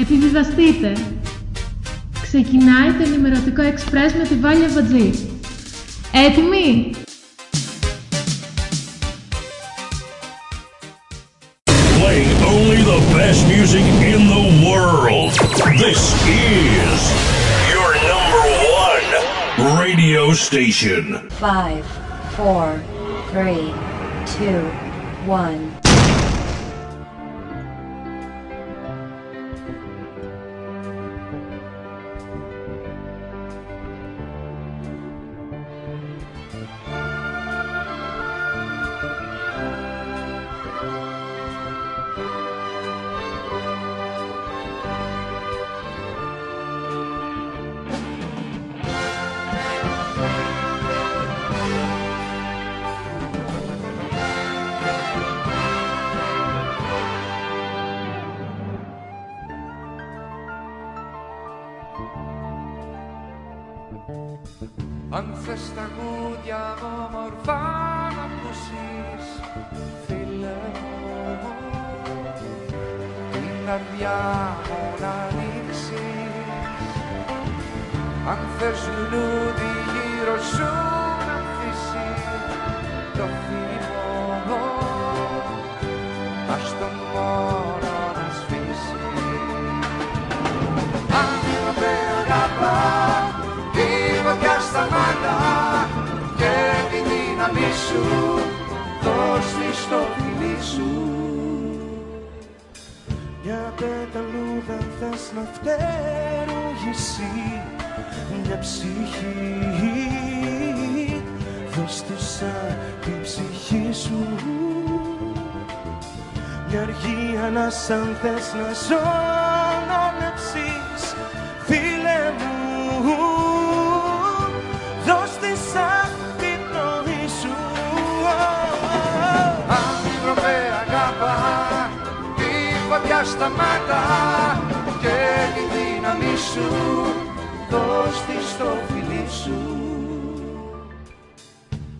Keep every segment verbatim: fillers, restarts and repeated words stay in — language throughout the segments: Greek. Επιβιβαστείτε! Ξεκινάει το ενημερωτικό εξπρές με τη Βάλια Αμπατζή. Έτοιμοι! Playing only the best music in the world. This is your number one radio station. Five, four, three, two, one. Αν θες να ζω να αναψείς, φίλε μου, δώσ' τη σαν την πνοή σου. Αν την βρω αγάπα, τη φωτιά σταμάτα και τη δύναμη σου, δώσ' τη στο φιλί σου.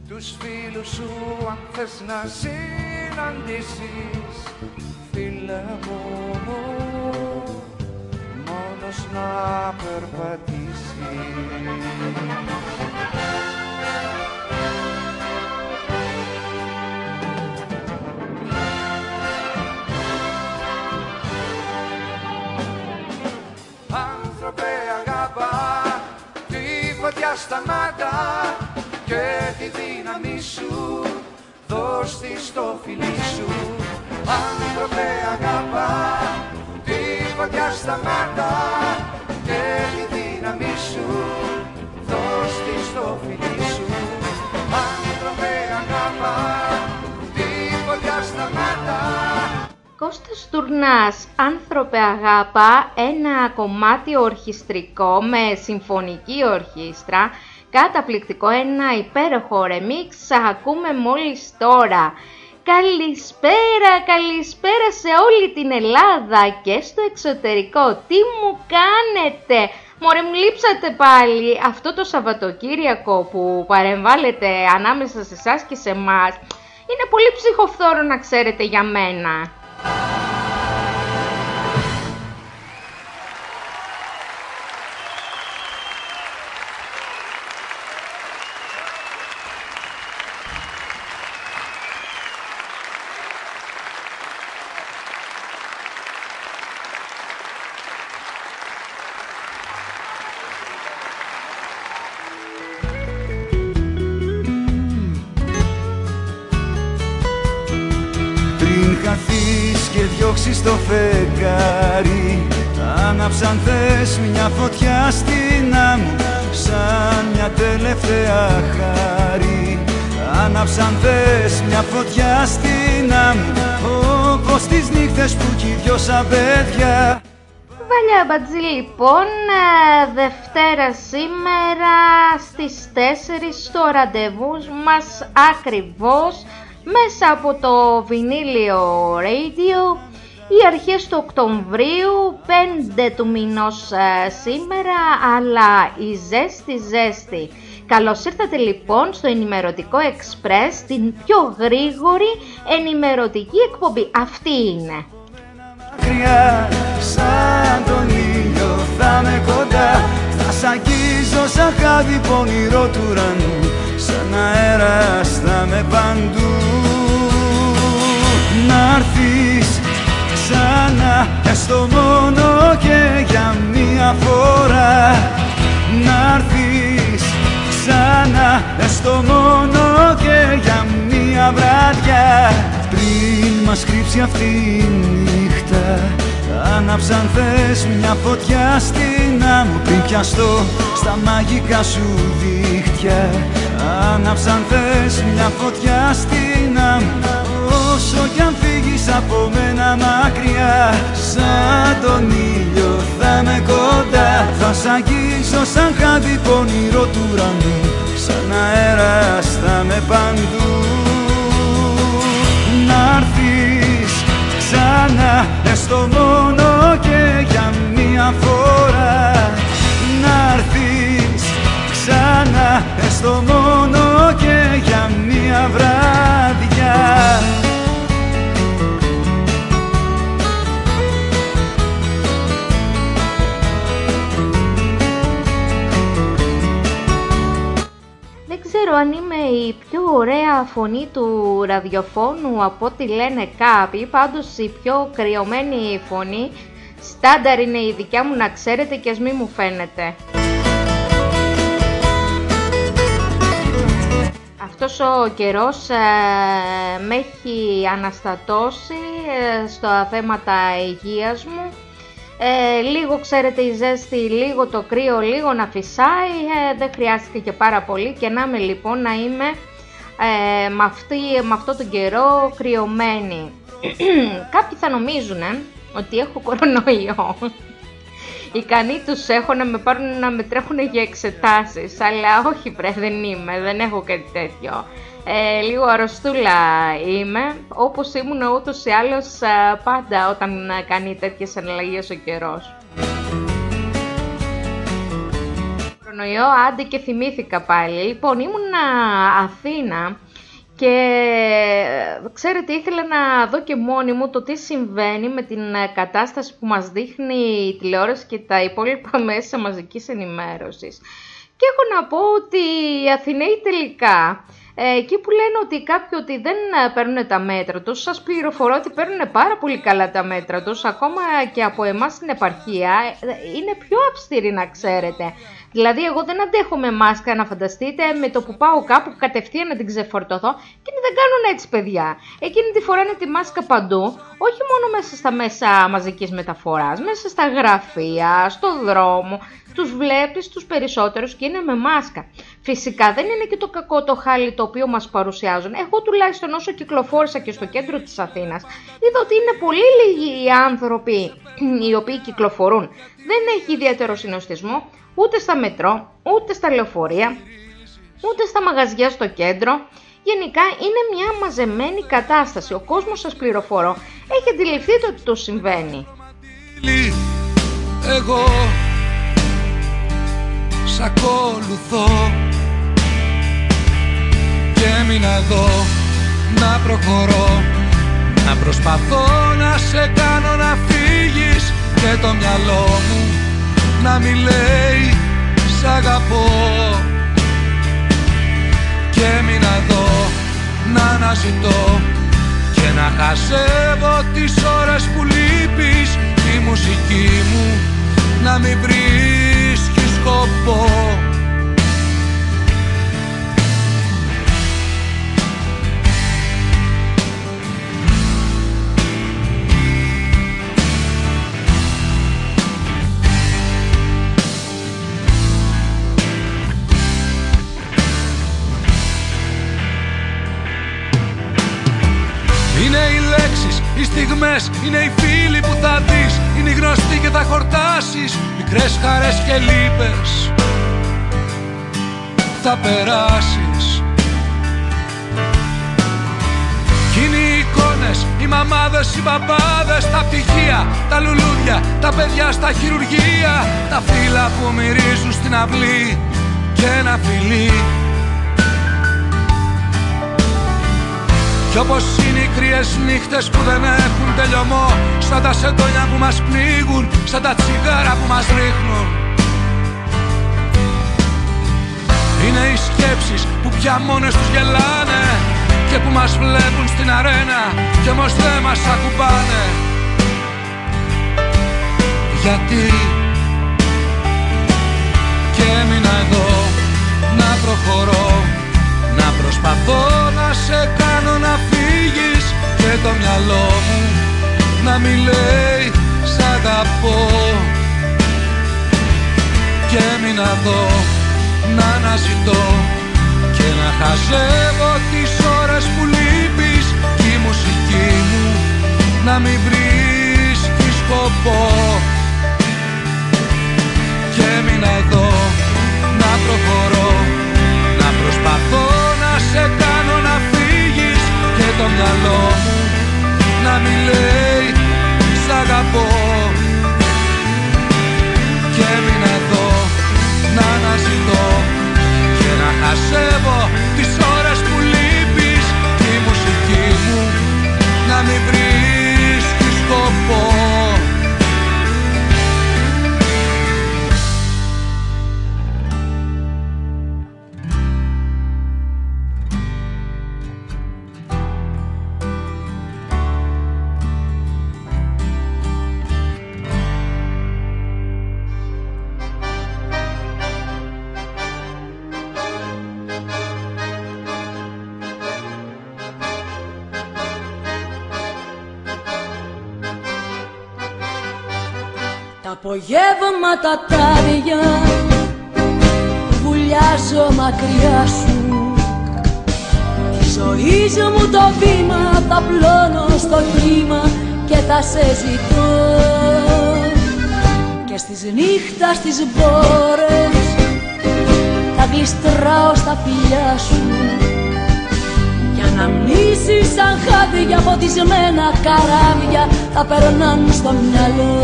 Τους φίλους σου αν θες να συναντήσεις, φίλε μου, μόνος να περπατήσεις. Άνθρωπε αγάπα, τη φωτιά σταμάτα και τη δύναμη σου, δώσ' τη στο φιλί σου. Άνθρωπε αγάπα, τη φωτιά σταμάτα και τη δύναμη σου, δώσ' τη στο φιλί σου. Άνθρωπε αγάπα, τη φωτιά σταμάτα. Κώστας Τουρνάς, Άνθρωπε αγάπα, ένα κομμάτι ορχιστρικό με συμφωνική ορχήστρα. Καταπληκτικό, ένα υπέροχο ρεμίξ, ακούμε μόλις τώρα. Καλησπέρα, καλησπέρα σε όλη την Ελλάδα και στο εξωτερικό. Τι μου κάνετε, μωρέ μου λείψατε πάλι. Αυτό το Σαββατοκύριακο που παρεμβάλλετε ανάμεσα σε εσάς και σε εμάς είναι πολύ ψυχοφθόρο, να ξέρετε, για μένα. Στο φεγγάρι άναψαν θες μια φωτιά στην άμμο, σαν μια τελευταία χάρη. Άναψαν θες μια φωτιά στην άμμο, όπως τις νύχτες που κι οι δυο σαν παιδιά. Βάλια Αμπατζή λοιπόν, Δευτέρα σήμερα στις τέσσερις στο ραντεβού μας ακριβώς, μέσα από το Vinylio Radio. Οι αρχές του Οκτωβρίου, πέντε του μηνός σήμερα, αλλά η ζέστη ζέστη. Καλώς ήρθατε λοιπόν στο ενημερωτικό εξπρές, την πιο γρήγορη ενημερωτική εκπομπή. Αυτή είναι. σκοτάδι πονηρό του ουρανού, σαν αέρας θα με παντού. Να έρθεις ξανά, έστω μόνο και για μία φορά. Να έρθεις ξανά, έστω μόνο και για μία βράδια. Πριν μας κρύψει αυτή η νύχτα, άναψα αν θες μια φωτιά στην άμμο, πριν πιαστώ στα μαγικά σου δίχτυα. Άναψα αν θες μια φωτιά στην άμμο, όσο κι αν φύγεις από μένα μακριά. Σαν τον ήλιο θα είμαι κοντά, θα σ' αγγίζω σαν χάδι πονηρό του ουρανού, σαν αέρας θα είμαι παντού. Να έρθεις ξανά, έστω μόνο και για μία φορά. Να έρθεις ξανά, έστω μόνο και για μία βράδια. Αν είμαι η πιο ωραία φωνή του ραδιοφώνου από ό,τι λένε κάποιοι, πάντως η πιο κρυωμένη φωνή, στάνταρ είναι η δικιά μου, να ξέρετε, και ας μη μου φαίνεται. Αυτός ο καιρός ε, με έχει αναστατώσει ε, στα θέματα υγείας μου. Ε, λίγο, ξέρετε, η ζέστη, λίγο το κρύο, λίγο να φυσάει, ε, δεν χρειάστηκε και πάρα πολύ. Και να είμαι λοιπόν, να είμαι ε, με, αυτή, με αυτό τον καιρό κρυωμένη. Κάποιοι θα νομίζουν ε, ότι έχω κορονοϊό. Ικανοί τους έχω να με πάρουν να με τρέχουν για εξετάσεις, αλλά όχι βρε, δεν είμαι, δεν έχω κάτι τέτοιο. Ε, λίγο αρρωστούλα είμαι, όπως ήμουν ούτως ή άλλως πάντα όταν κάνει τέτοιες αναλλαγές ο καιρός. Κορονοϊό, άντε και θυμήθηκα πάλι. Λοιπόν, ήμουν Αθήνα και ξέρετε, ήθελα να δω και μόνη μου το τι συμβαίνει με την κατάσταση που μας δείχνει η τηλεόραση και τα υπόλοιπα μέσα μαζικής ενημέρωσης. Και έχω να πω ότι οι Αθηναίοι τελικά... Εκεί που λένε ότι κάποιοι ότι δεν παίρνουν τα μέτρα τους, σας πληροφορώ ότι παίρνουν πάρα πολύ καλά τα μέτρα τους, ακόμα και από εμάς στην επαρχία, είναι πιο αυστηροί να ξέρετε. Δηλαδή εγώ δεν αντέχω με μάσκα, να φανταστείτε, με το που πάω κάπου κατευθείαν να την ξεφορτωθώ, και δεν κάνουν έτσι παιδιά. Εκείνη τη φορά είναι τη μάσκα παντού, όχι μόνο μέσα στα μέσα μαζικής μεταφοράς, μέσα στα γραφεία, στο δρόμο. Τους βλέπεις τους περισσότερους και είναι με μάσκα. Φυσικά δεν είναι και το κακό το χάλι το οποίο μας παρουσιάζουν. Εγώ τουλάχιστον όσο κυκλοφόρησα και στο κέντρο της Αθήνας, είδα ότι είναι πολύ λίγοι οι άνθρωποι οι οποίοι κυκλοφορούν. Δεν έχει ιδιαίτερο συνοστισμό ούτε στα μετρό, ούτε στα λεωφορεία, ούτε στα μαγαζιά στο κέντρο. Γενικά είναι μια μαζεμένη κατάσταση. Ο κόσμος, σας πληροφορώ, έχει αντιληφθεί το ότι το συμβαίνει. Εγώ σ' ακολουθώ και μην εδώ να προχωρώ, να προσπαθώ να σε κάνω να φύγεις και το μυαλό μου να μη λέει σ' αγαπώ, και μην εδώ να αναζητώ και να χαζεύω τις ώρες που λείπεις, τη μουσική μου να μην βρίσκει. Είναι οι λέξεις, οι στιγμές, είναι οι φίλοι που θα δεις, είναι οι γνωστοί και θα χορτάσεις, μικρές χαρές και λύπες θα περάσεις. Κι είναι οι εικόνες, οι μαμάδες, οι παπάδες, τα πτυχία, τα λουλούδια, τα παιδιά στα χειρουργεία, τα φύλλα που μυρίζουν στην αυλή και ένα φιλί. Κι όπως είναι οι κρύες νύχτες που δεν έχουν τελειωμό, σαν τα σεντόνια που μας πνίγουν, σαν τα τσιγάρα που μας ρίχνουν. Είναι οι σκέψεις που πια μόνες τους γελάνε και που μας βλέπουν στην αρένα κι όμως δεν μας ακουμπάνε. Γιατί και έμεινα εδώ να προχωρώ, να προσπαθώ να σε κάνω να φύγεις και το μυαλό μου να μη λέει σ' αγαπώ. Και έμεινα εδώ να αναζητώ και να χαζεύω τις ώρες που λείπεις κι η μουσική μου να μην βρίσκει σκοπό. Και έμεινα εδώ να προχωρώ, να προσπαθώ να σε κάνω να φύγεις και το μυαλό μου να μην λέει σ' αγαπώ. Και έμεινα εδώ να αναζητώ και να χασεύω τις ώρες που λείπεις και η μουσική μου να μην βρίσκει σκοπό. Απογεύματα τάδια βουλιάζω μακριά σου. Τη ζωής μου το βήμα τα πλώνω στο χρήμα και τα σε ζητώ. Και στις νύχτα στις μπόρες τα γλιστράω στα φιλιά σου. Για να μνήσεις σαν χάδια φωτισμένα καράβια θα περνάνε στο μυαλό.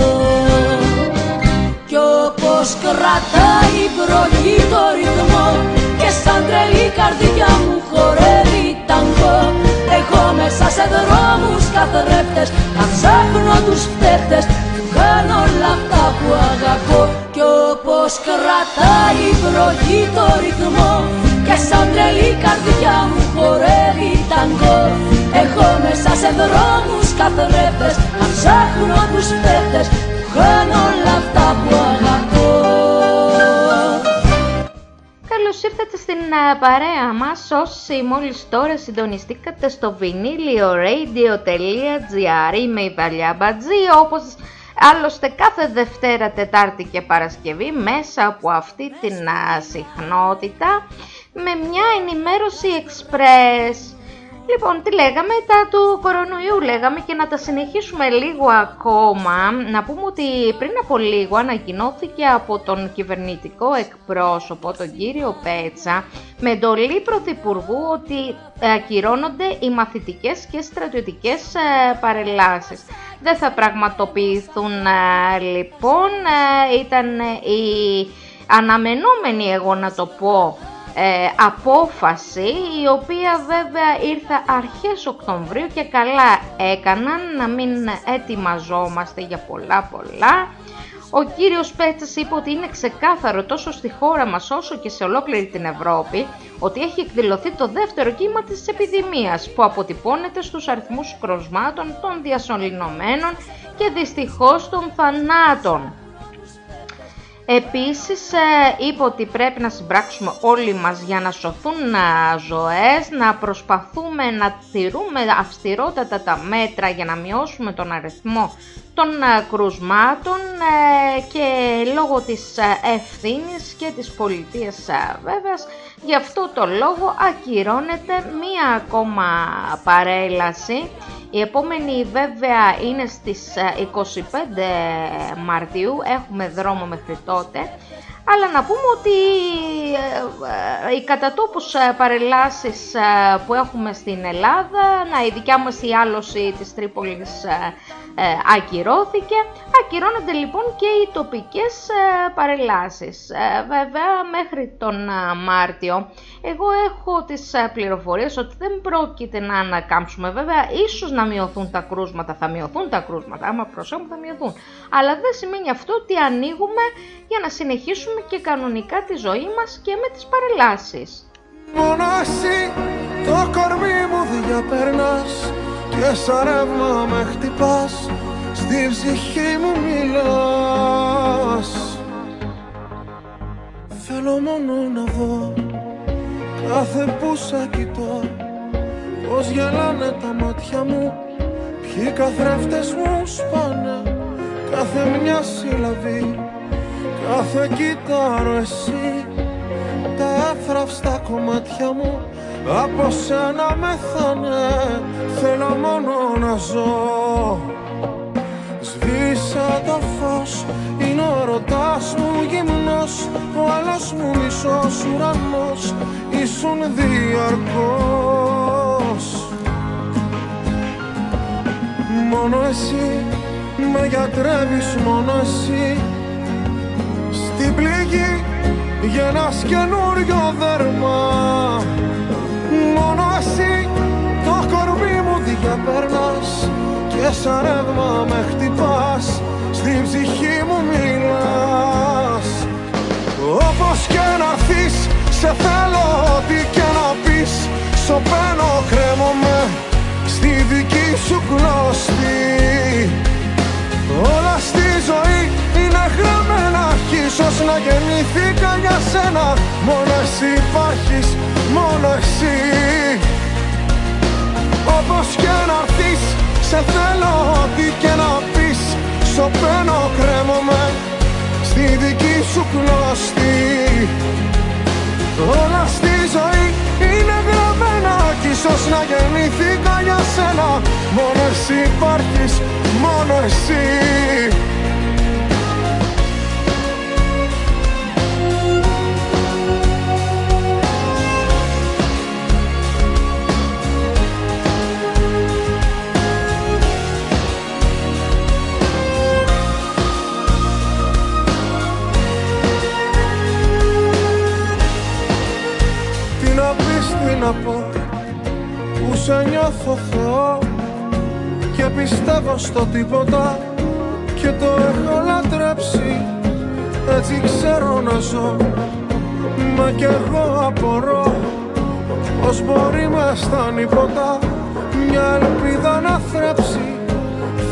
Κι όπως κρατάει η βροχή το ρυθμό και σαν τρελή καρδιά μου χορεύει ταγκό. Εγώ μέσα σε δρόμους καθρέφτες θα ψάχνω τους φταίχτες, του χάνω όλα αυτά που αγαπώ. Κι όπως κρατάει η βροχή το ρυθμό και σαν τρελή καρδιά μου χορεύει ταγκό. Εγώ μέσα σε δρόμους καθρέφτες θα ψάχνω τους φταίχτες, κάνω όλα αυτά που αγαπώ. Καλώς ήρθατε στην παρέα μας. Όσοι μόλις τώρα συντονιστήκατε στο vinylio radio τελεία gr, είμαι η Βάλια Αμπατζή, όπως άλλωστε κάθε Δευτέρα, Τετάρτη και Παρασκευή μέσα από αυτή την συχνότητα με μια ενημέρωση express. Λοιπόν, τι λέγαμε, τα του κορονοϊού λέγαμε και να τα συνεχίσουμε λίγο ακόμα. Να πούμε ότι πριν από λίγο ανακοινώθηκε από τον κυβερνητικό εκπρόσωπο, τον κύριο Πέτσα, με εντολή πρωθυπουργού ότι ακυρώνονται οι μαθητικές και στρατιωτικές παρελάσεις. Δεν θα πραγματοποιηθούν λοιπόν, ήταν η αναμενόμενη, εγώ να το πω, Ε, απόφαση, η οποία βέβαια ήρθε αρχές Οκτωβρίου και καλά έκαναν να μην ετοιμαζόμαστε για πολλά πολλά. Ο κύριος Πέτσας είπε ότι είναι ξεκάθαρο τόσο στη χώρα μας όσο και σε ολόκληρη την Ευρώπη ότι έχει εκδηλωθεί το δεύτερο κύμα της επιδημίας που αποτυπώνεται στους αριθμούς κρουσμάτων, των διασωληνωμένων και δυστυχώς των θανάτων. Επίσης είπε ότι πρέπει να συμπράξουμε όλοι μας για να σωθούν ζωές, να προσπαθούμε να τηρούμε αυστηρότατα τα μέτρα για να μειώσουμε τον αριθμό των κρουσμάτων και λόγω της ευθύνης και της πολιτείας βέβαια. Γι' αυτό το λόγο ακυρώνεται μία ακόμα παρέλαση. Η επόμενη βέβαια είναι στις είκοσι πέντε Μαρτίου, έχουμε δρόμο μέχρι τότε. Αλλά να πούμε ότι οι κατατόπους παρελάσεις που έχουμε στην Ελλάδα, να η δικιά μας η άλωση της Τρίπολης ε, ακυρώθηκε. Ακυρώνονται λοιπόν και οι τοπικές ε, παρελάσεις. Ε, βέβαια μέχρι τον ε, Μάρτιο εγώ έχω τις ε, πληροφορίες ότι δεν πρόκειται να ανακάμψουμε. Βέβαια ίσως να μειωθούν τα κρούσματα, θα μειωθούν τα κρούσματα, άμα προσέχουμε θα μειωθούν. Αλλά δεν σημαίνει αυτό ότι ανοίγουμε για να συνεχίσουμε και κανονικά τη ζωή μας και με τις παρελάσεις. Μονάση, το κορμί μου διαπερνάς και σαν ρεύμα με χτυπάς, στη ψυχή μου μιλάς. Θέλω μόνο να δω κάθε που σα κοιτώ, πως γελάνε τα μάτια μου, ποιοι καθρέφτες μου σπάνε. Κάθε μια συλλαβή, κάθε κύτταρο εσύ, τα έθραυστα κομμάτια μου από σένα μεθάνε. Θέλω μόνο να ζω. Σβήσα το φως, είναι ο ρωτάς μου γυμνός, ο άλλος μου μισός ουρανός, ήσουν διαρκώς. Μόνο εσύ με γιατρεύεις, μόνο εσύ στην πληγή γεννάς καινούριο δέρμα. Μόνο εσύ το κορμί μου διαπερνάς και σαν ρεύμα με χτυπάς, στην ψυχή μου μιλάς. Όπως και να έρθεις, σε θέλω ό,τι και να πεις, σωπαίνω, κρέμομαι στη δική σου γνώστη. Όλα στη ζωή είναι γραμμένα κι ίσως να γεννήθηκα για σένα. Μόνο εσύ υπάρχεις, μόνο εσύ. Όπως και να έρθεις, σε θέλω ό,τι και να πεις, σωπαίνω, κρέμομαι στη δική σου κλώστη. Όλα στη ζωή είναι γραμμένα κι ίσως να γεννήθηκα για σένα. Μόνο εσύ υπάρχεις, μόνο εσύ. Να πω που σε νιώθω Θεό και πιστεύω στο τίποτα και το έχω λατρέψει. Έτσι ξέρω να ζω, μα κι εγώ απορώ πως μπορεί μες στα νύποτα μια ελπίδα να θρέψει.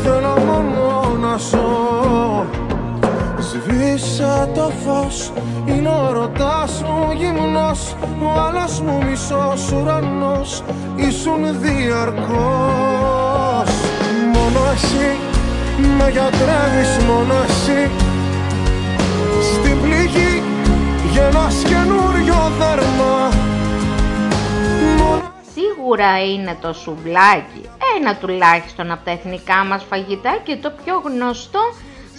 Θέλω μόνο να ζω. Σβήσα το φως, είναι ο ρωτάς μου γυμνός, ο άλλος μου μισός ουρανός, ήσουν διαρκώς. Μόνο εσύ με γιατρεύεις, μόνο εσύ στην πληγή γεννάς καινούριο δέρμα. Σίγουρα είναι το σουβλάκι, ένα τουλάχιστον από τα εθνικά μας φαγητά και το πιο γνωστό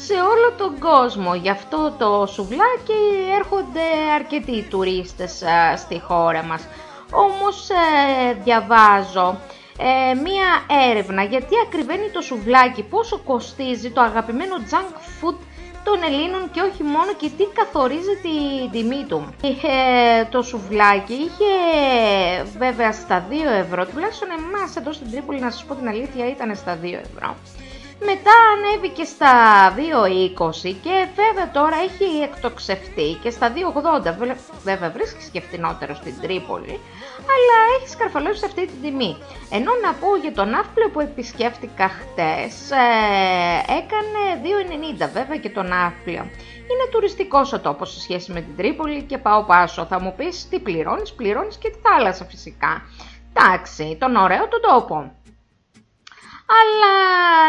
σε όλο τον κόσμο. Γι' αυτό το σουβλάκι έρχονται αρκετοί τουρίστες α, στη χώρα μας. Όμως ε, διαβάζω ε, μία έρευνα γιατί ακριβένει το σουβλάκι, πόσο κοστίζει το αγαπημένο junk food των Ελλήνων και όχι μόνο, και τι καθορίζει την τιμή του. Ε, το σουβλάκι είχε βέβαια στα δύο ευρώ, τουλάχιστον εμάς εδώ στην Τρίπολη, να σας πω την αλήθεια, ήταν στα δύο ευρώ. Μετά ανέβηκε στα δύο είκοσι και βέβαια τώρα έχει εκτοξευτεί και στα δύο ογδόντα. Βέβαια βρίσκεις και φτηνότερο στην Τρίπολη, αλλά έχει σκαρφαλώσει σε αυτή την τιμή. Ενώ να πω για τον ναύπλιο που επισκέφτηκα χτες, ε, έκανε δύο ενενήντα βέβαια και τον ναύπλιο. Είναι τουριστικός ο τόπος σε σχέση με την Τρίπολη και πάω πάσο. Θα μου πεις τι πληρώνεις, πληρώνεις και τη θάλασσα φυσικά. Εντάξει, τον ωραίο τον τόπο. Αλλά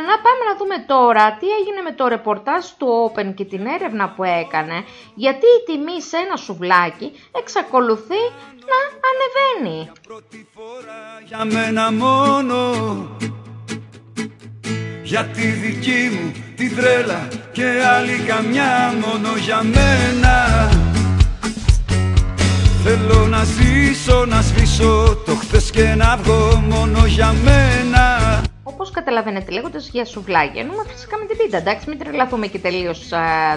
να πάμε να δούμε τώρα τι έγινε με το ρεπορτάζ του Open και την έρευνα που έκανε, γιατί η τιμή σε ένα σουβλάκι εξακολουθεί να ανεβαίνει. Για πρώτη φορά για μένα μόνο, για τη δική μου την τρέλα και άλλη καμιά, μόνο για μένα. Θέλω να ζήσω, να σβήσω το χθες και να βγω, μόνο για μένα. Όπως καταλαβαίνετε, λέγοντας για σουβλάκια, εννοούμε φυσικά με την πίτα, εντάξει, μην τρελαθούμε και τελείως.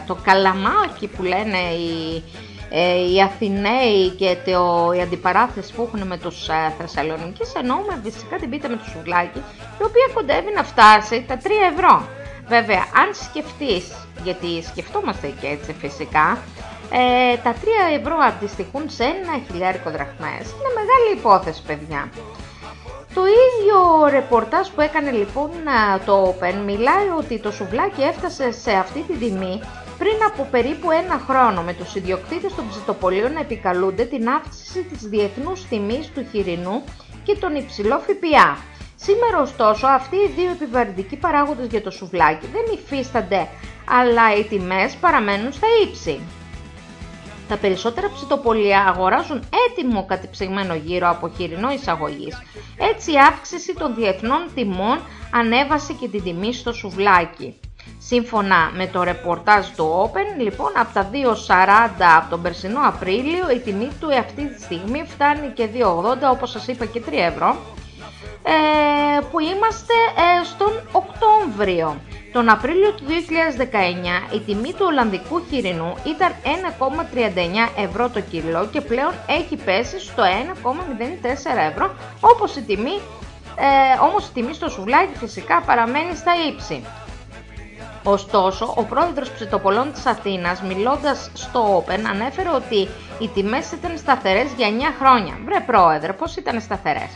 Το καλαμάκι που λένε οι, οι Αθηναίοι και το, οι αντιπαράθεση που έχουν με τους Θεσσαλονικείς, εννοούμε φυσικά την πίτα με το σουβλάκι, η οποία κοντεύει να φτάσει τα τρία ευρώ. Βέβαια, αν σκεφτείς, γιατί σκεφτόμαστε και έτσι φυσικά, ε, τα τρία ευρώ αντιστοιχούν σε ένα χιλιάρικο δραχμές. Είναι μεγάλη υπόθεση, παιδιά. Το ίδιο ρεπορτάζ που έκανε λοιπόν το Open μιλάει ότι το σουβλάκι έφτασε σε αυτή τη τιμή πριν από περίπου ένα χρόνο, με τους ιδιοκτήτες των Ψητοπωλίων να επικαλούνται την αύξηση της διεθνούς τιμής του χοιρινού και τον υψηλό ΦΠΑ. Σήμερα ωστόσο αυτοί οι δύο επιβαρυντικοί παράγοντες για το σουβλάκι δεν υφίστανται, αλλά οι τιμές παραμένουν στα ύψη. Τα περισσότερα ψητοπωλεία αγοράζουν έτοιμο κατεψυγμένο γύρο από χοιρινό εισαγωγής. Έτσι η αύξηση των διεθνών τιμών ανέβασε και την τιμή στο σουβλάκι. Σύμφωνα με το ρεπορτάζ του Open, λοιπόν, από τα δύο σαράντα από τον περσινό Απρίλιο, η τιμή του αυτή τη στιγμή φτάνει και δύο ογδόντα, όπως σας είπα, και τρία ευρώ, ε, που είμαστε ε, στον Οκτώβριο. Τον Απρίλιο του δύο χιλιάδες δεκαεννιά η τιμή του Ολλανδικού χοιρινού ήταν ένα κόμμα τριάντα εννιά ευρώ το κιλό και πλέον έχει πέσει στο ένα κόμμα μηδέν τέσσερα ευρώ, όπως η τιμή, ε, όμως η τιμή στο σουβλάκι φυσικά παραμένει στα ύψη. Ωστόσο, ο πρόεδρος Ψητοπωλών της Αθήνας, μιλώντας στο Open, ανέφερε ότι οι τιμές ήταν σταθερές για εννιά χρόνια. Βρε πρόεδρε, πώς ήταν σταθερές?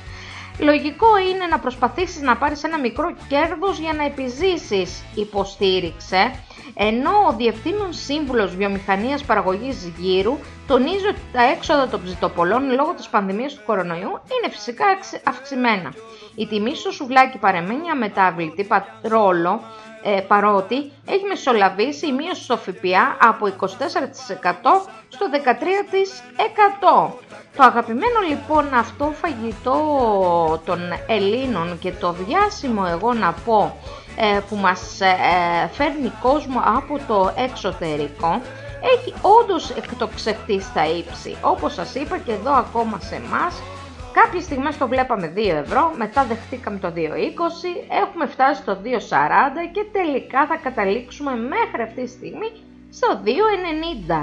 Λογικό είναι να προσπαθήσεις να πάρεις ένα μικρό κέρδος για να επιζήσεις, υποστήριξε, ενώ ο Διευθύνων Σύμβουλος Βιομηχανίας Παραγωγής Γύρου τονίζει ότι τα έξοδα των ψητοπωλών λόγω της πανδημίας του κορονοϊού είναι φυσικά αυξημένα. Η τιμή στο σουβλάκι παραμένει αμετάβλητη παρόλο, ε, παρότι έχει μεσολαβήσει η μείωση στο ΦΠΑ από είκοσι τέσσερα τοις εκατό στο δεκατρία τοις εκατό. Το αγαπημένο λοιπόν αυτό φαγητό των Ελλήνων και το διάσημο, εγώ να πω, που μας φέρνει κόσμο από το εξωτερικό, έχει όντως εκτοξευτεί στα ύψη. Όπως σας είπα και εδώ ακόμα σε εμάς, κάποιες στιγμές το βλέπαμε δύο ευρώ, μετά δεχτήκαμε το δύο είκοσι, έχουμε φτάσει στο δύο σαράντα και τελικά θα καταλήξουμε μέχρι αυτή τη στιγμή στο δύο ενενήντα.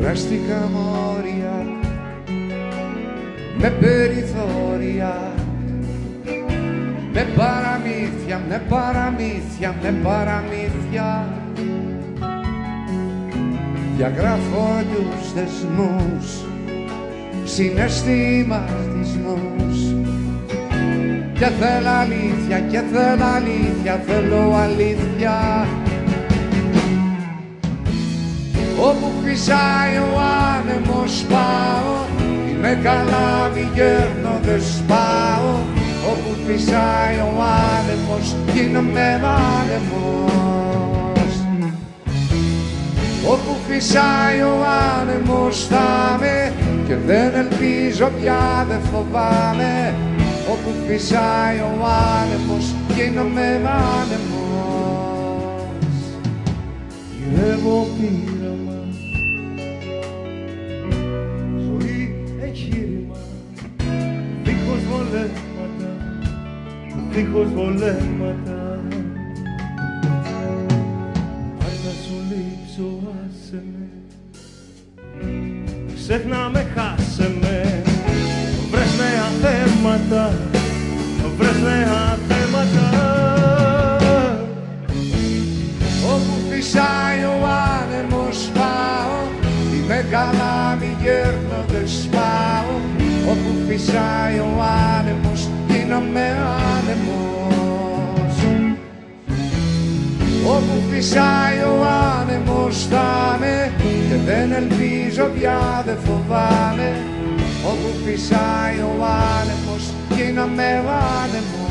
Κουράστηκα μόρια με περιθώρια, με παραμύθια, με παραμύθια, με παραμύθια. Διαγράφω τους θεσμούς, συναισθηματισμούς, και θέλω αλήθεια, και θέλω αλήθεια, θέλω αλήθεια. Όπου φυσάει ο άνεμος πάω, είμαι καλά, μη γέρνω, δε σπάω. Όπου φυσάει ο άνεμος, γίνομαι άνεμος. Όπου φυσάει ο άνεμος θα με, και δεν ελπίζω πια, δεν φοβάμαι. Όπου φυσάει ο άνεμος, γίνομαι άνεμος. Γυρεύω πείραμα, δίχως βολέματα. Αν θα σου λείψω, άσε με, ξέχνα με, χάσε με. Βρες νέα θέματα, βρες νέα θέματα. Όπου φυσάει ο άνεμος πάω, είμαι καλά, μη γέρνω, δεν σπάω. Όπου φυσάει ο άνεμος, γίνομαι άνεμος. Όπου φυσάει ο άνεμος θα με, και δεν ελπίζω πια, δεν φοβάμαι. Όπου φυσάει ο άνεμος, γίνομαι άνεμος.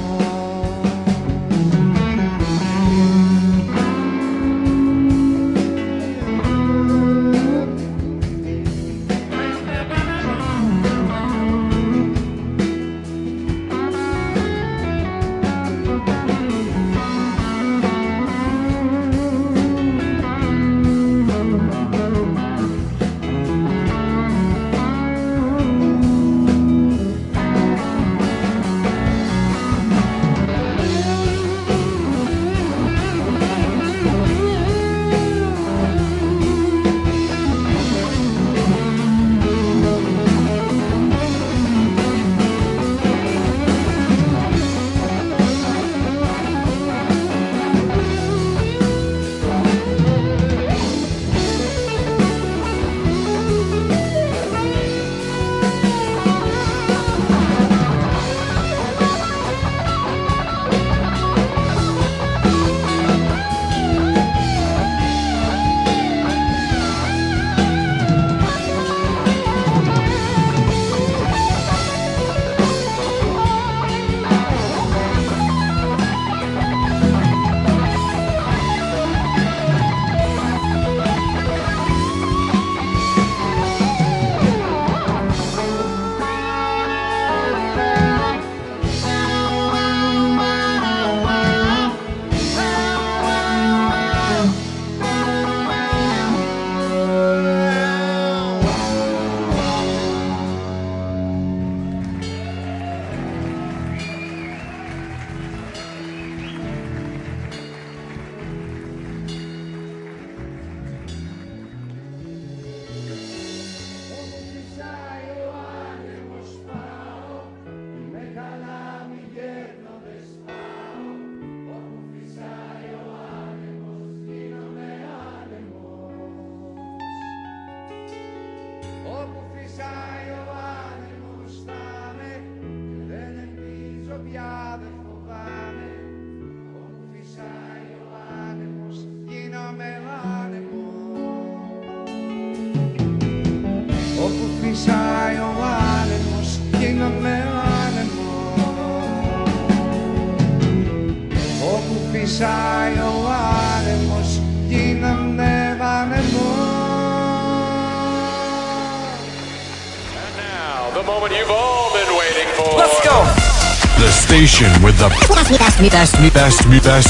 With the best, best, best, best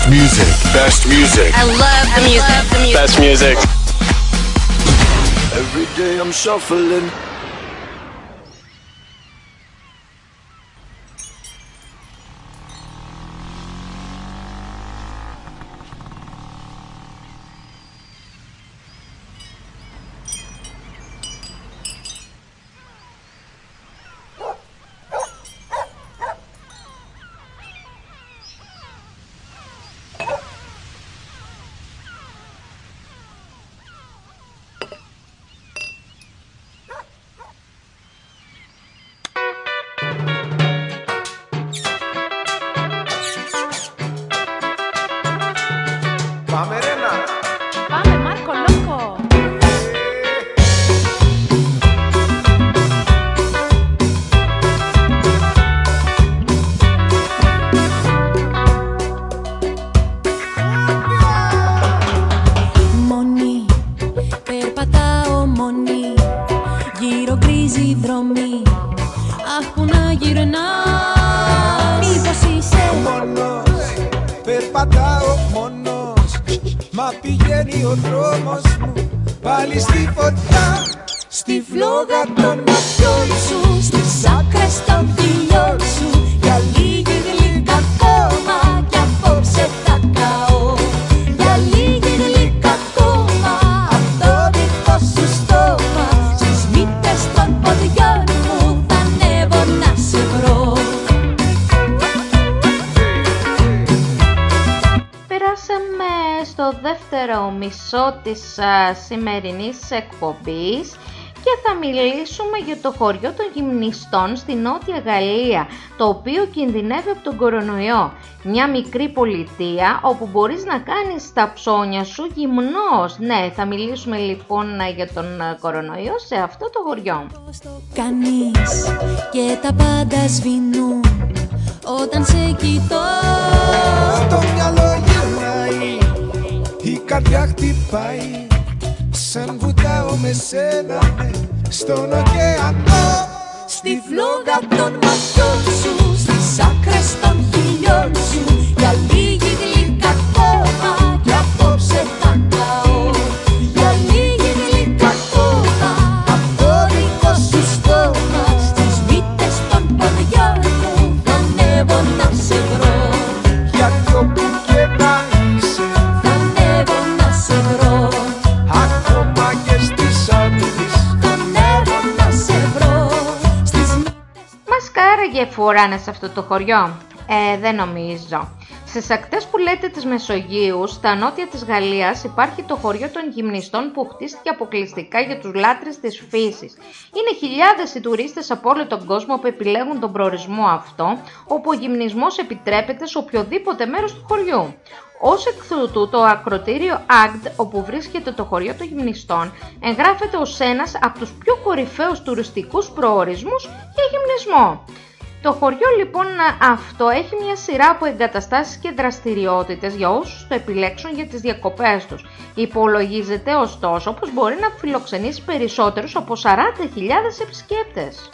music, best music. I love the music. Love the music. Best music. Every day I'm shuffling. Της α, σημερινής εκπομπής και θα μιλήσουμε για το χωριό των γυμνιστών στη Νότια Γαλλία, το οποίο κινδυνεύει από τον κορονοϊό. Μια μικρή πολιτεία όπου μπορείς να κάνεις τα ψώνια σου γυμνός. Ναι, θα μιλήσουμε λοιπόν για τον κορονοϊό σε αυτό το χωριό. Κανείς και τα πάντα σβηνούν όταν σε κοιτώ. Στο μυαλό γυρνάει, η καρδιά χτυπάει, σαν βουτάω με σένα στον ωκεανό. Στη φλόγα των ματιών σου, στις άκρες των χιλιών σου, για λίγη γλυκά ακόμα κι απόψε θα καώ. Για λίγη γλυκά ακόμα απ' το δικό σου στόμα, στις μύτες των ποδιών μου θα ανέβω να σε βρω. Για το που και να είσαι ακόμα και στις άντρες θα ανέβω να σε βρω. Μας κάραγε φοράνε σε αυτό το χωριό? Ε, δεν νομίζω. Στις ακτές που λέτε της Μεσογείου, στα νότια της Γαλλίας, υπάρχει το χωριό των γυμνιστών που χτίστηκε αποκλειστικά για τους λάτρεις της φύσης. Είναι χιλιάδες οι τουρίστες από όλο τον κόσμο που επιλέγουν τον προορισμό αυτό, όπου ο γυμνισμός επιτρέπεται σε οποιοδήποτε μέρος του χωριού. Ως εκ τούτου, το ακροτήριο Agde, όπου βρίσκεται το χωριό των γυμνιστών, εγγράφεται ως ένας από τους πιο κορυφαίους τουριστικούς προορισμούς για γυμνισμό. Το χωριό λοιπόν αυτό έχει μια σειρά από εγκαταστάσεις και δραστηριότητες για όσους το επιλέξουν για τις διακοπές τους. Υπολογίζεται ωστόσο πως μπορεί να φιλοξενήσει περισσότερους από σαράντα χιλιάδες επισκέπτες.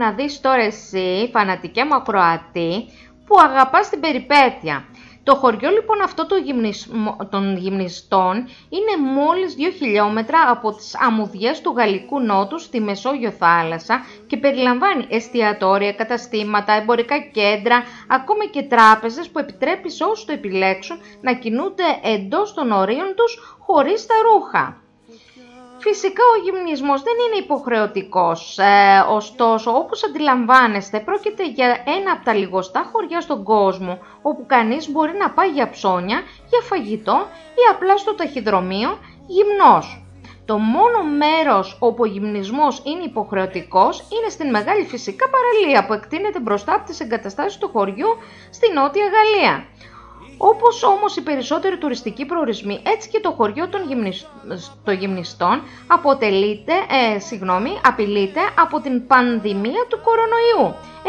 Να δεις τώρα εσύ, φανατικέ μου ακροατή, που αγαπάς την περιπέτεια. Το χωριό λοιπόν αυτό των, γυμνισμ... των γυμνιστών είναι μόλις δύο χιλιόμετρα από τις αμμουδιές του Γαλλικού Νότου στη Μεσόγειο θάλασσα και περιλαμβάνει εστιατόρια, καταστήματα, εμπορικά κέντρα, ακόμα και τράπεζες που επιτρέπει σε όσους το επιλέξουν να κινούνται εντός των ορίων τους χωρίς τα ρούχα. Φυσικά ο γυμνισμός δεν είναι υποχρεωτικός, ε, ωστόσο όπως αντιλαμβάνεστε πρόκειται για ένα από τα λιγοστά χωριά στον κόσμο όπου κανείς μπορεί να πάει για ψώνια, για φαγητό ή απλά στο ταχυδρομείο γυμνός. Το μόνο μέρος όπου ο γυμνισμός είναι υποχρεωτικός είναι στην μεγάλη φυσικά παραλία που εκτείνεται μπροστά από τις εγκαταστάσεις του χωριού στη Νότια Γαλλία. Όπως όμως οι περισσότεροι τουριστικοί προορισμοί, έτσι και το χωριό των γυμνισ... το γυμνιστών αποτελείται, ε, συγγνώμη, απειλείται από την πανδημία του κορονοϊού.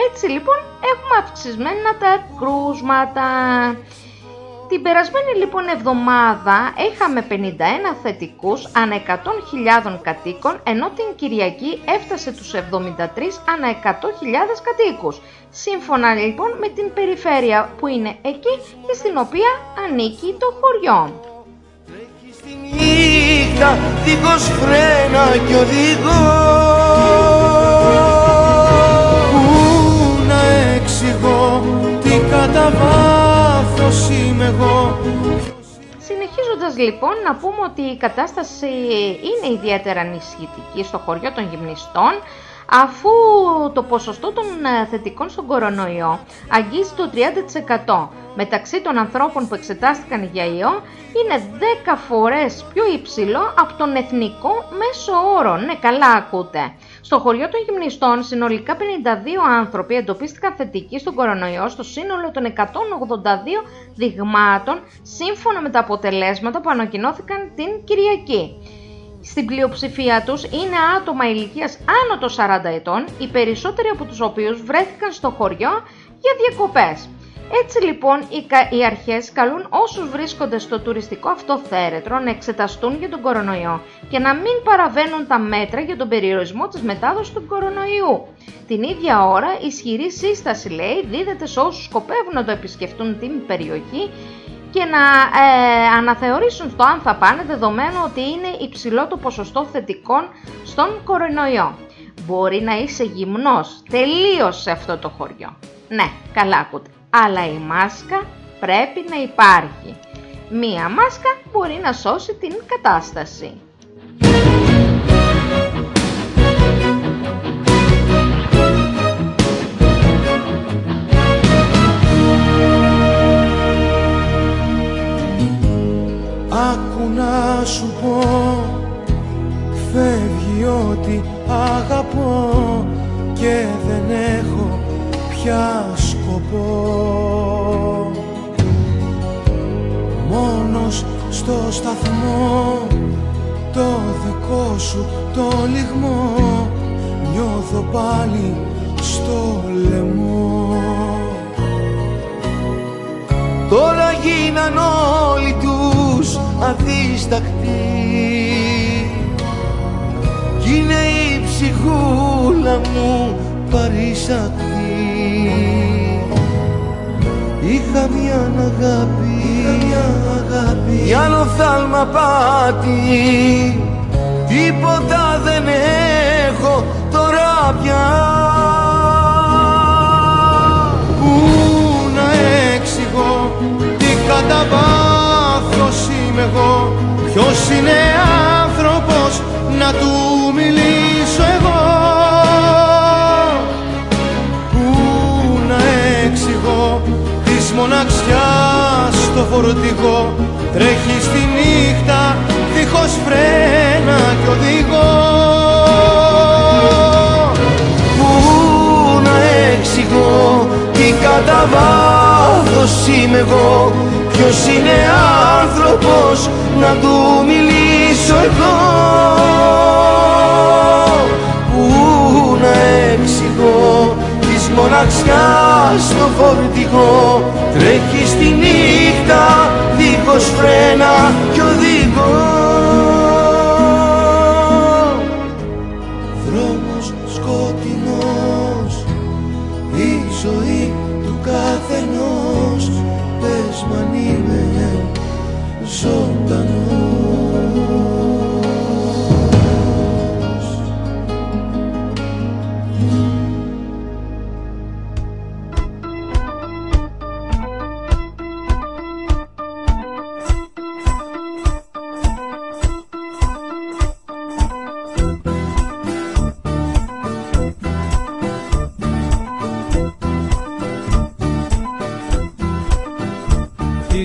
Έτσι λοιπόν έχουμε αυξημένα τα κρούσματα. Την περασμένη λοιπόν εβδομάδα είχαμε πενήντα ένα θετικούς ανά εκατό χιλιάδες κατοίκων, ενώ την Κυριακή έφτασε τους εβδομήντα τρία ανά εκατό χιλιάδες κατοίκους. Σύμφωνα λοιπόν με την περιφέρεια που είναι εκεί και στην οποία ανήκει το χωριό. Τρέχεις τη νύχτα δίχως φρένα κι οδηγώ, πού να εξηγώ τι καταβάθος είμαι εγώ. Συνεχίζοντας λοιπόν να πούμε ότι η κατάσταση είναι ιδιαίτερα ανησυχητική στο χωριό των γυμνιστών, αφού το ποσοστό των θετικών στον κορονοϊό αγγίζει το τριάντα τοις εκατό. Μεταξύ των ανθρώπων που εξετάστηκαν για ιό είναι δέκα φορές πιο υψηλό από τον εθνικό μέσο όρο. Ναι, καλά ακούτε. Στο χωριό των γυμνιστών συνολικά πενήντα δύο άνθρωποι εντοπίστηκαν θετικοί στον κορονοϊό στο σύνολο των εκατόν ογδόντα δύο δειγμάτων σύμφωνα με τα αποτελέσματα που ανακοινώθηκαν την Κυριακή. Στην πλειοψηφία τους είναι άτομα ηλικίας άνω των σαράντα ετών, οι περισσότεροι από τους οποίους βρέθηκαν στο χωριό για διακοπές. Έτσι λοιπόν οι αρχές καλούν όσους βρίσκονται στο τουριστικό αυτό θέρετρο να εξεταστούν για τον κορονοϊό και να μην παραβαίνουν τα μέτρα για τον περιορισμό της μετάδοσης του κορονοϊού. Την ίδια ώρα ισχυρή σύσταση λέει δίδεται σε όσους σκοπεύουν να το επισκεφτούν την περιοχή και να ε, αναθεωρήσουν το αν θα πάνε, δεδομένου ότι είναι υψηλό το ποσοστό θετικών στον κορονοϊό. Μπορεί να είσαι γυμνός τελείως σε αυτό το χωριό. Ναι, καλά ακούτε. Αλλά η μάσκα πρέπει να υπάρχει. Μία μάσκα μπορεί να σώσει την κατάσταση. Άκου να σου πω, φεύγει ό,τι αγαπώ και δεν έχω πια σκοπό. Μόνος στο σταθμό, το δικό σου το λιγμό, νιώθω πάλι στο λαιμό. Τώρα γίναν όλοι τους αδίστακτοι κι είναι η ψυχούλα μου παρήσακτη. Είχα μια αγάπη, είχα μια αγάπη, για άλλο θάλμα πάτη, τίποτα δεν έχω τώρα πια. Κατά βάθος είμαι εγώ, ποιος είναι άνθρωπος να του μιλήσω εγώ. Πού να εξηγώ της μοναξιάς το φορτηγό, τρέχει στη νύχτα δίχως φρένα κι οδηγώ. Πού να εξηγώ τι κατά βάθος είμαι εγώ, ποιος είναι άνθρωπος να του μιλήσω εγώ. Πού να εξηγώ της μοναξιάς το φορτηγό, τρέχει στη νύχτα δίχως φρένα κι οδηγώ. Δρόμος σκοτεινός, η ζωή του καθενός, πες μ' αν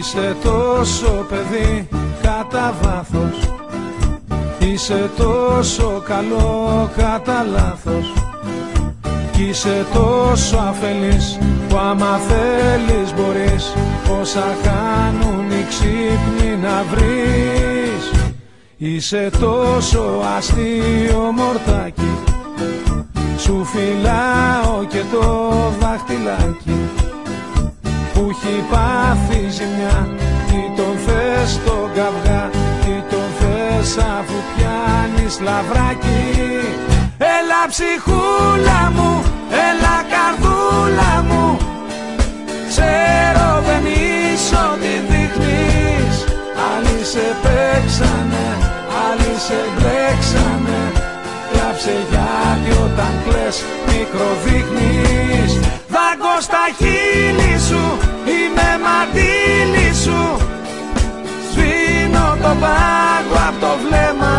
Είσαι τόσο παιδί κατά βάθος, είσαι τόσο καλό κατά λάθος, κι είσαι τόσο αφελής που άμα θέλεις μπορείς όσα κάνουν οι ξύπνοι να βρεις. Είσαι τόσο αστείο μορτάκι, σου φυλάω και το δαχτυλάκι, που έχει πάθει ζημιά. Τι τον θες τον καυγά, τι τον θες αφού πιάνεις λαβράκι. Έλα ψυχούλα μου, έλα καρδούλα μου, ξέρω δεν είσαι ό,τι δείχνεις. Άλλοι σε παίξανε, άλλοι σε μπλέξανε, κλάψε γιατί όταν κλαις μικροδείχνεις. Δάγκω στα χείλη σου, είμαι μαντήλι σου, σβήνω τον πάγκο απ' το βλέμμα.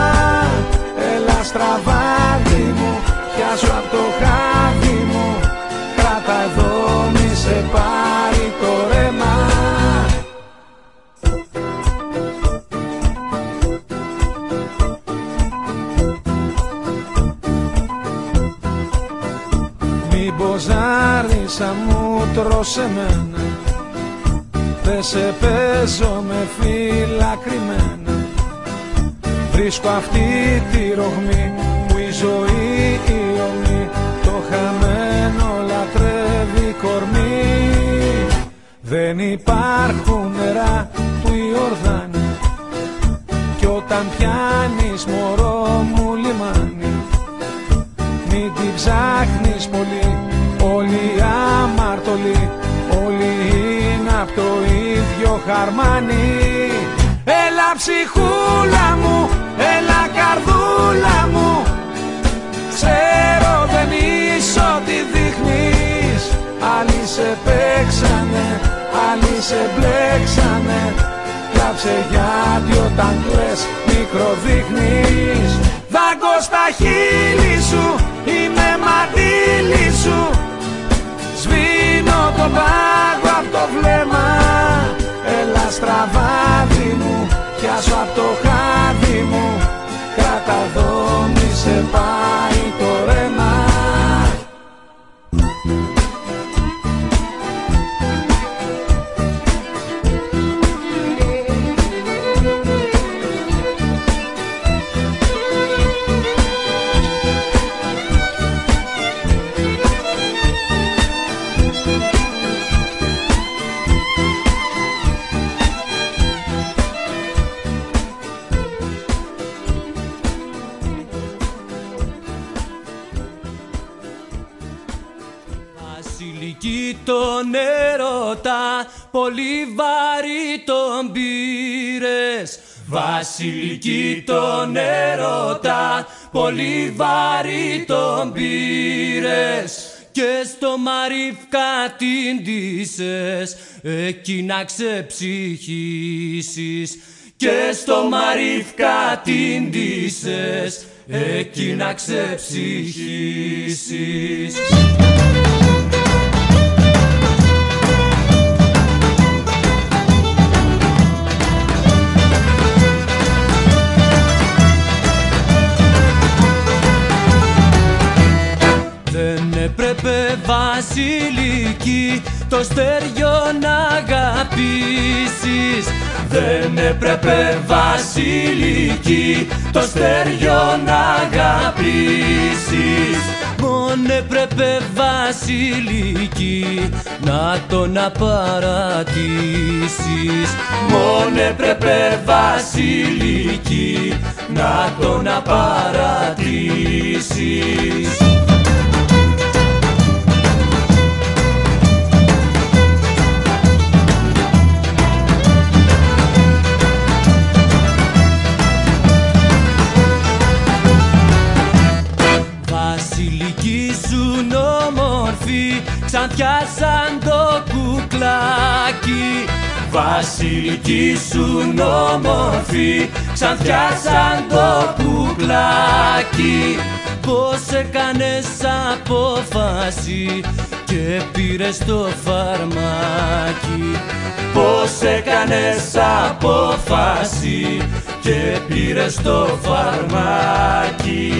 Έλα στραβάδι μου, πιάσου απ' το χάδι μου, κράτα εδώ μη σε πάρει το ρέμα. Ποζάρισα μου, τρώσε μένα, δε σε παίζω με φύλλα κρυμμένα. Βρίσκω αυτή τη ρογμή που η ζωή η ομή, το χαμένο λατρεύει κορμί. Δεν υπάρχουν νερά του Ιορδάνη, κι όταν πιάνεις μωρό μου λιμάνι, μην την ψάχνεις πολύ. Όλοι οι αμαρτωλοί, όλοι είναι απ' το ίδιο χαρμάνι. Έλα ψυχούλα μου, έλα καρδούλα μου, ξέρω δεν είσαι ό,τι δείχνεις. Άλλοι σε παίξανε, άλλοι σε μπλέξανε, κλάψε γιατί όταν κλαις μικροδείχνεις. Δάγκω στα χείλη σου, είμαι μαντήλι σου, σβήνω τον πάγο απ' το βλέμμα. Έλα στραβάδι μου, πιάσω απ' το χάδι μου, κράτα εδώ μη σε πάει το ρέμα. Τον έρωτα πολύ βαρύ τον πήρες, βασιλική τον έρωτα πολύ βαρύ τον πήρες, και στο Μαρίφκα την ντύσες εκεί να ξεψυχήσεις, και στο Μαρίφκα την ντύσες εκεί να ξεψυχήσεις. Έπρεπε βασιλική το στέριο να αγαπήσεις, δεν έπρεπε βασιλική το στέριο να αγαπήσεις, μόνο έπρεπε βασιλική να τον απαρατήσεις, μόνο έπρεπε βασιλική να τον απαρατήσεις. Πιάσαν το κουκλάκι, βασιλική σου νομορφή, σαν πιάσαν το κουκλάκι, πώς έκανες απόφαση και πήρες το φαρμάκι, μουσική. Πώς έκανες απόφαση και πήρες το φαρμάκι.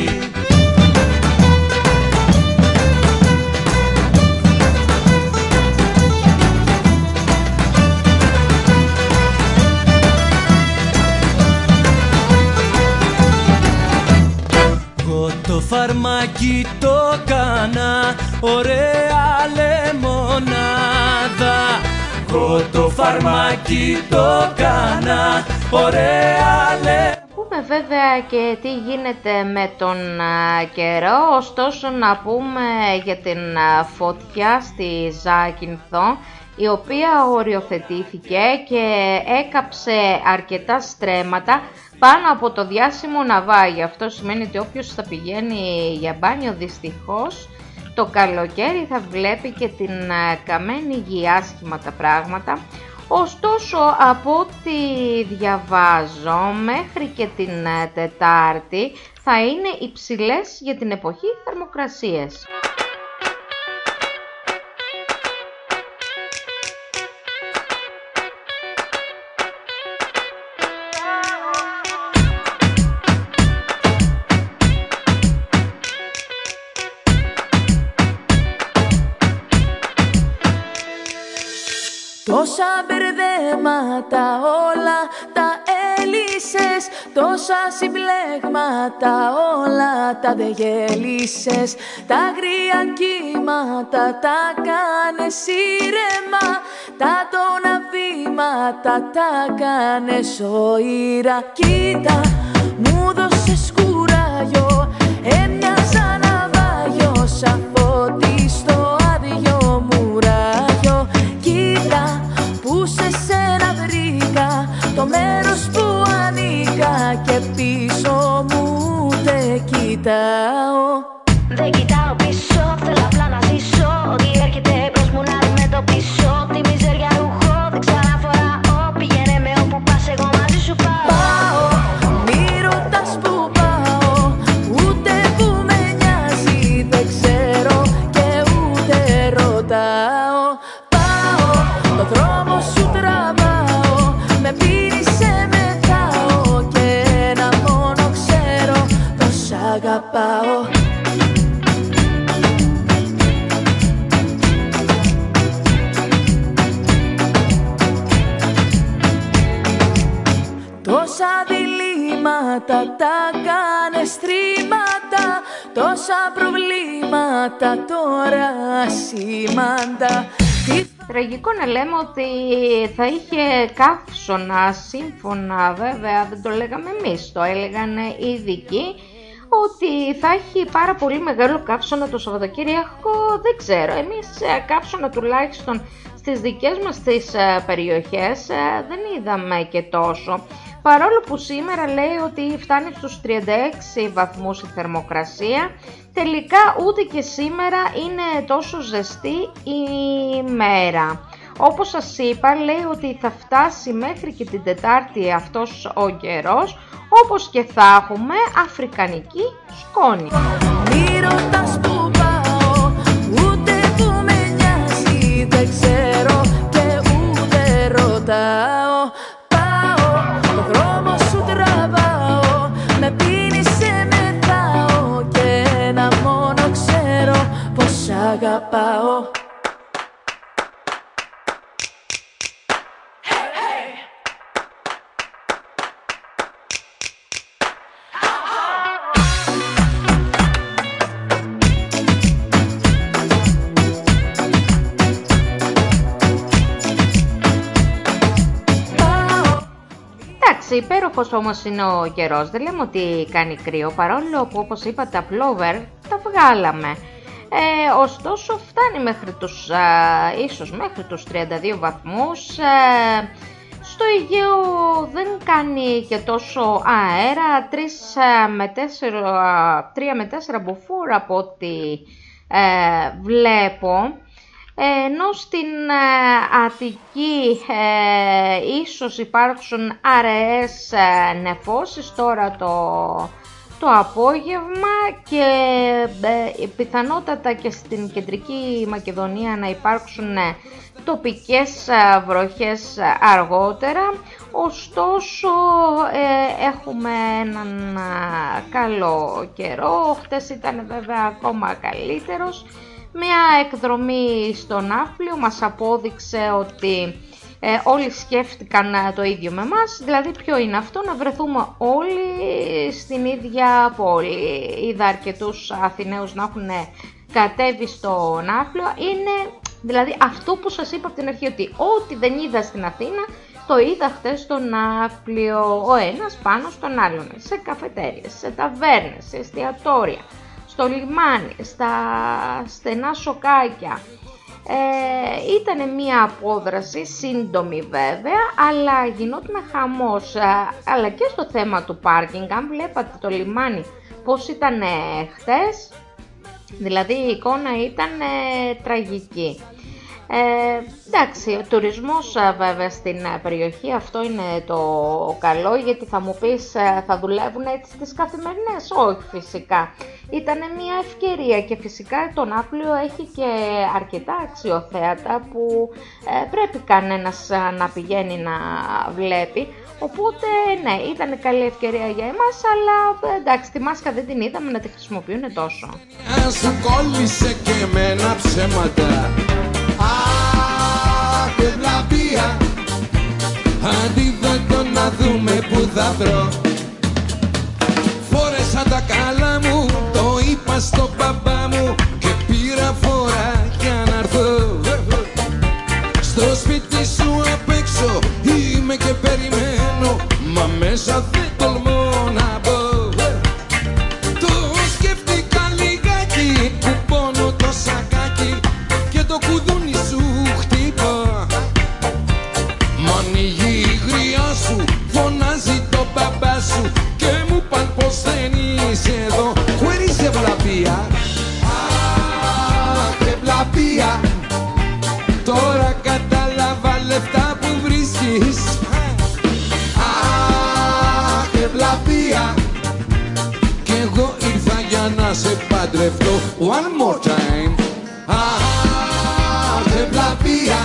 Το φαρμάκι το κάνα, ωραία λεμονάδα. Εγώ το φαρμάκι το κάνα, ωραία λεμονάδα. Πούμε βέβαια και τι γίνεται με τον καιρό, ωστόσο να πούμε για την φωτιά στη Ζάκυνθο, η οποία οριοθετήθηκε και έκαψε αρκετά στρέμματα πάνω από το διάσημο ναυάγι. Αυτό σημαίνει ότι όποιος θα πηγαίνει για μπάνιο δυστυχώς το καλοκαίρι θα βλέπει και την καμένη γη, άσχημα τα πράγματα. Ωστόσο από ό,τι διαβάζω μέχρι και την Τετάρτη θα είναι υψηλές για την εποχή θερμοκρασίες. Τόσα μπερδέματα όλα τα έλυσες, τόσα συμπλέγματα όλα τα δε γέλυσες. Τα αγρία κύματα τα κάνες ήρεμα, τα τόνα βήματα τα κάνες οήρα. Κοίτα, μου δώσες κουράγιο, έμοιαζα ναυάγιο σαν φώτι στο άδειο μουράγιο. Κοίτα, που σε σένα βρήκα το μέρος που ανήκα και πίσω μου δεν κοιτάω. Δεν κοιτάω πίσω, θέλω απλά να ζήσω. Ότι έρχεται προς μου να αντιμετωπίσω. Τη μιζέρια ρουχώ, δεν ξαναφοράω. Πήγαινε με όπου πας, εγώ μαζί σου πάω. Πάω, μη ρωτάς που πάω, ούτε που με νοιάζει. Δεν ξέρω και ούτε ρωτάω. Αγαπάω. Τόσα διλήμματα τα κάνες τρίματα, τόσα προβλήματα τώρα σήμαντα. Τραγικό να λέμε ότι θα είχε καύσωνα, σύμφωνα βέβαια δεν το λέγαμε εμείς, το έλεγαν οι ειδικοί, ότι θα έχει πάρα πολύ μεγάλο καύσωνα το Σαββατοκύριακο, δεν ξέρω. Εμείς καύσωνα τουλάχιστον στις δικές μας τις περιοχές δεν είδαμε και τόσο. Παρόλο που σήμερα λέει ότι φτάνει στους τριάντα έξι βαθμούς η θερμοκρασία, τελικά ούτε και σήμερα είναι τόσο ζεστή η μέρα. Όπως σας είπα, λέει ότι θα φτάσει μέχρι και την Τετάρτη αυτός ο καιρός, όπως και θα έχουμε αφρικανική σκόνη. Μη ρωτάς που πάω, ούτε που με νοιάζει, δεν ξέρω και ούτε ρωτάω. Πάω, το δρόμο σου τραβάω, με πίνει σε μετάω και ένα μόνο ξέρω πως αγαπάω. Υπέροχος όμως είναι ο καιρός, δεν λέμε ότι κάνει κρύο, παρόλο που όπως είπα τα plover τα βγάλαμε. Ε, ωστόσο φτάνει μέχρι τους, α, ίσως μέχρι τους τριάντα δύο βαθμούς, ε, στο Αιγαίο δεν κάνει και τόσο αέρα, τρία με τέσσερα μποφόρ από ό,τι ε, βλέπω. Ενώ στην Αττική ε, ίσως υπάρξουν αραιές νεφώσεις τώρα το το απόγευμα και ε, πιθανότατα και στην κεντρική Μακεδονία να υπάρξουν τοπικές βροχές αργότερα. Ωστόσο ε, έχουμε έναν καλό καιρό, χτες ήταν βέβαια ακόμα καλύτερος. Μια εκδρομή στο Ναύπλιο μας απόδειξε ότι ε, όλοι σκέφτηκαν το ίδιο με μας. Δηλαδή ποιο είναι αυτό, να βρεθούμε όλοι στην ίδια πόλη. Είδα αρκετούς Αθηναίους να έχουν κατέβει στο Ναύπλιο. Είναι δηλαδή αυτό που σας είπα από την αρχή, ότι ό,τι δεν είδα στην Αθήνα το είδα χτες στο Ναύπλιο, ο ένας πάνω στον άλλον, σε καφετέριες, σε ταβέρνες, σε εστιατόρια, στο λιμάνι, στα στενά σοκάκια. Ε, ήτανε μία απόδραση, σύντομη βέβαια, αλλά γινόταν χαμός, αλλά και στο θέμα του πάρκινγκ. Αν βλέπατε το λιμάνι πώς ήταν χτες, δηλαδή η εικόνα ήταν τραγική. Ε, εντάξει, ο τουρισμός βέβαια στην περιοχή, αυτό είναι το καλό, γιατί θα μου πεις θα δουλεύουν έτσι τις καθημερινές. Όχι, φυσικά ήταν μια ευκαιρία και φυσικά το Ναύπλιο έχει και αρκετά αξιοθέατα που ε, πρέπει κανένας να πηγαίνει να βλέπει. Οπότε ναι, ήταν καλή ευκαιρία για εμάς, αλλά εντάξει, τη μάσκα δεν την είδαμε να τη χρησιμοποιούν τόσο. Σου κόλλησε και εμένα ψέματα. Αχ, ευλαβία, αντίδοτο να δούμε που θα βρω. Φόρεσα τα καλά μου, το είπα στον μπαμπά μου και πήρα φορά για να έρθω. Στο σπίτι σου απ' έξω είμαι και περιμένω, μα μέσα δεν τολμώ να μπω. Το σκέφτηκα λιγάκι, κουπώνω το σακάκι και το κουδούνι. Σε παντρευτώ one more time. Αχ, δεν βλαπεία,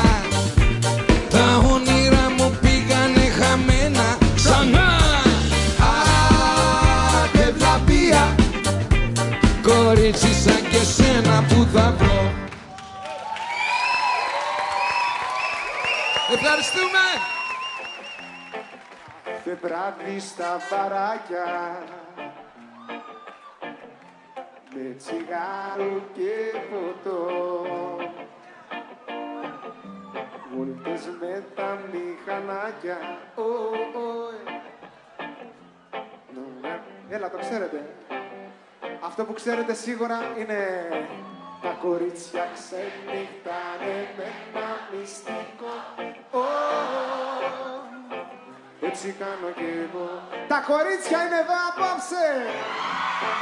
τα όνειρα μου πήγανε χαμένα ξανά. Αχ, δεν βλαπεία, κορίτσι σαν και σένα που θα βρω. Ευχαριστούμε. Θε βράδυ στα παράκια με τσιγάρο και ποτό, βόλτες με τα μηχανάκια. Oh, oh. No, no. Έλα, το ξέρετε. Αυτό που ξέρετε σίγουρα είναι τα κορίτσια ξενυχτάνε με ένα μυστικό. Oh, oh. Έτσι κάνω και εγώ. Τα κορίτσια είναι εδώ απόψε.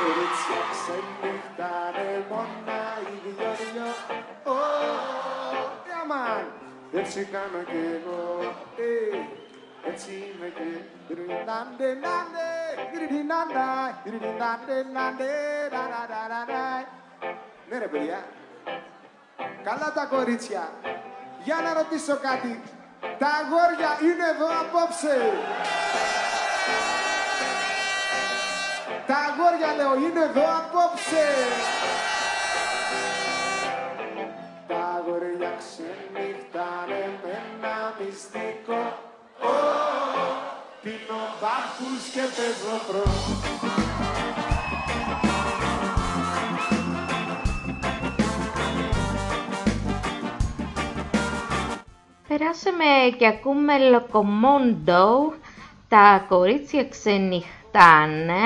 Κορίτσια ξενυχτάνε μόνα οι δυο-δυο. Ω, αμάν, έτσι κάνω κι εγώ. Έτσι είμαι και γρυντάντε νάντε, γρυντινάντα, γρυντινάντε νάντε, ραραραραραϊ. Ναι ρε παιδιά, καλά τα κορίτσια. Για να ρωτήσω κάτι, τα αγόρια είναι εδώ απόψε. Τα αγόρια, λέω, είναι εδώ απόψε. Τα αγόρια ξενυχτάνε με ένα μυστικό. Πίνω μπάκους και παίζω προ. Περάσαμε και ακούμε Locomondo, τα κορίτσια ξενυχτάνε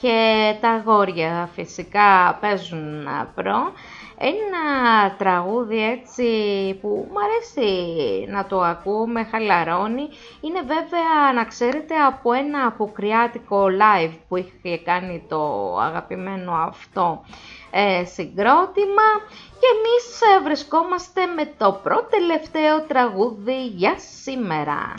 και τα αγόρια φυσικά παίζουν προ. Ένα τραγούδι έτσι που μου αρέσει να το ακούω, με χαλαρώνει. Είναι βέβαια, να ξέρετε, από ένα αποκριάτικο live που είχε κάνει το αγαπημένο αυτό ε, συγκρότημα. Και εμείς βρισκόμαστε με το πρώτο τελευταίο τραγούδι για σήμερα.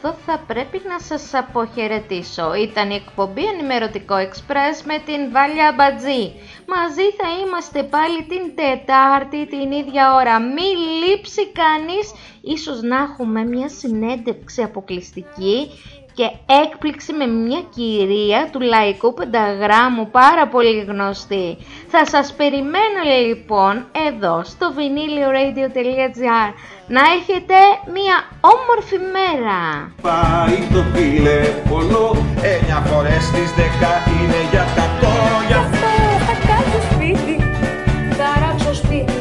Εδώ θα πρέπει να σας αποχαιρετήσω. Ήταν η εκπομπή Ενημερωτικό Express με την Βάλια Αμπατζή. Μαζί θα είμαστε πάλι την Τετάρτη την ίδια ώρα. Μη λείψει κανείς. Ίσως να έχουμε μια συνέντευξη αποκλειστική και έκπληξη με μια κυρία του Λαϊκού Πενταγράμμου, πάρα πολύ γνωστή. Θα σας περιμένω λοιπόν εδώ στο vinylio radio τελεία gr. Να έχετε μια όμορφη μέρα. Πάει το τηλέφωνο, εννιά φορές στις δέκα είναι για κακό. Γι' αυτό θα κάτσω σπίτι, θα ράξω σπίτι,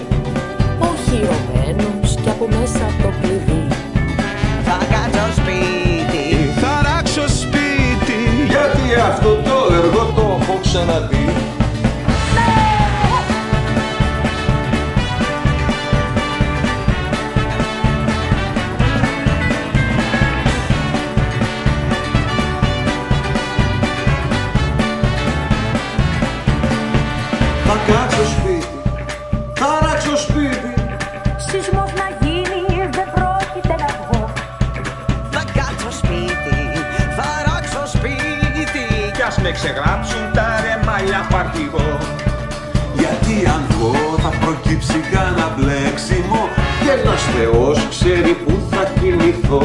όχι ομένος κι από μέσα το κλειδί. Θα κάτσω σπίτι, θα ράξω σπίτι, γιατί αυτό το έργο το έχω ξαναδεί. Θα κάτσω σπίτι, θα ράξω σπίτι, σεισμός να γίνει δεν πρόκειται να βγω. Θα κάτσω σπίτι, θα ράξω σπίτι, κι ας με ξεγράψουν τα ρεμάλια παρτιγώ. Γιατί αν βγω θα προκύψει κανένα μπλέξιμο και ένας Θεός ξέρει που θα κοιμηθώ.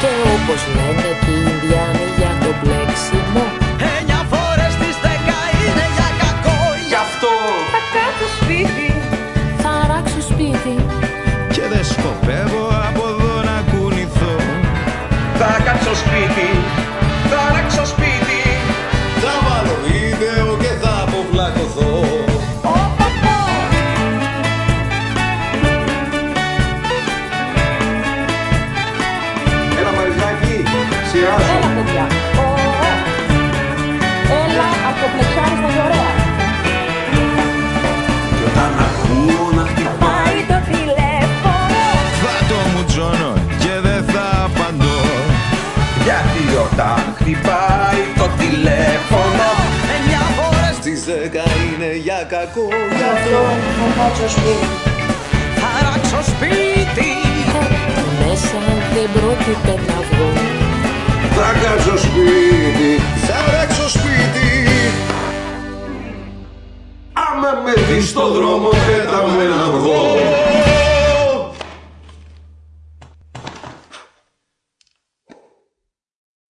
Και όπως λένε οι Ινδιάνοι για το μπλέξιμο, εννιά φορές στις δέκα είναι για κακό. Θα κάτσω σπίτι, θα ράξω σπίτι, και δεν σκοπεύω από εδώ να κουνηθώ. Θα κάτσω σπίτι, θα ράξω σπίτι, θα βάλω βίντεο και θα αποβλακωθώ. Έλα Μαριζάκη, σειράζω. Έλα παιδιά, έλα από το πλεξάρι στα ωραία. Να χτυπάει το τηλέφωνο, θα το μουτζώνω και δεν θα απαντώ. Γιατί όταν χτυπάει το τηλέφωνο, εννιά φορές στις δέκα είναι για κακό. Γι' αυτό θα κάτσω σπίτι, στο σπίτι. Τα μέσα δεν πρόκειται να βγω. Θα κάτσω σπίτι.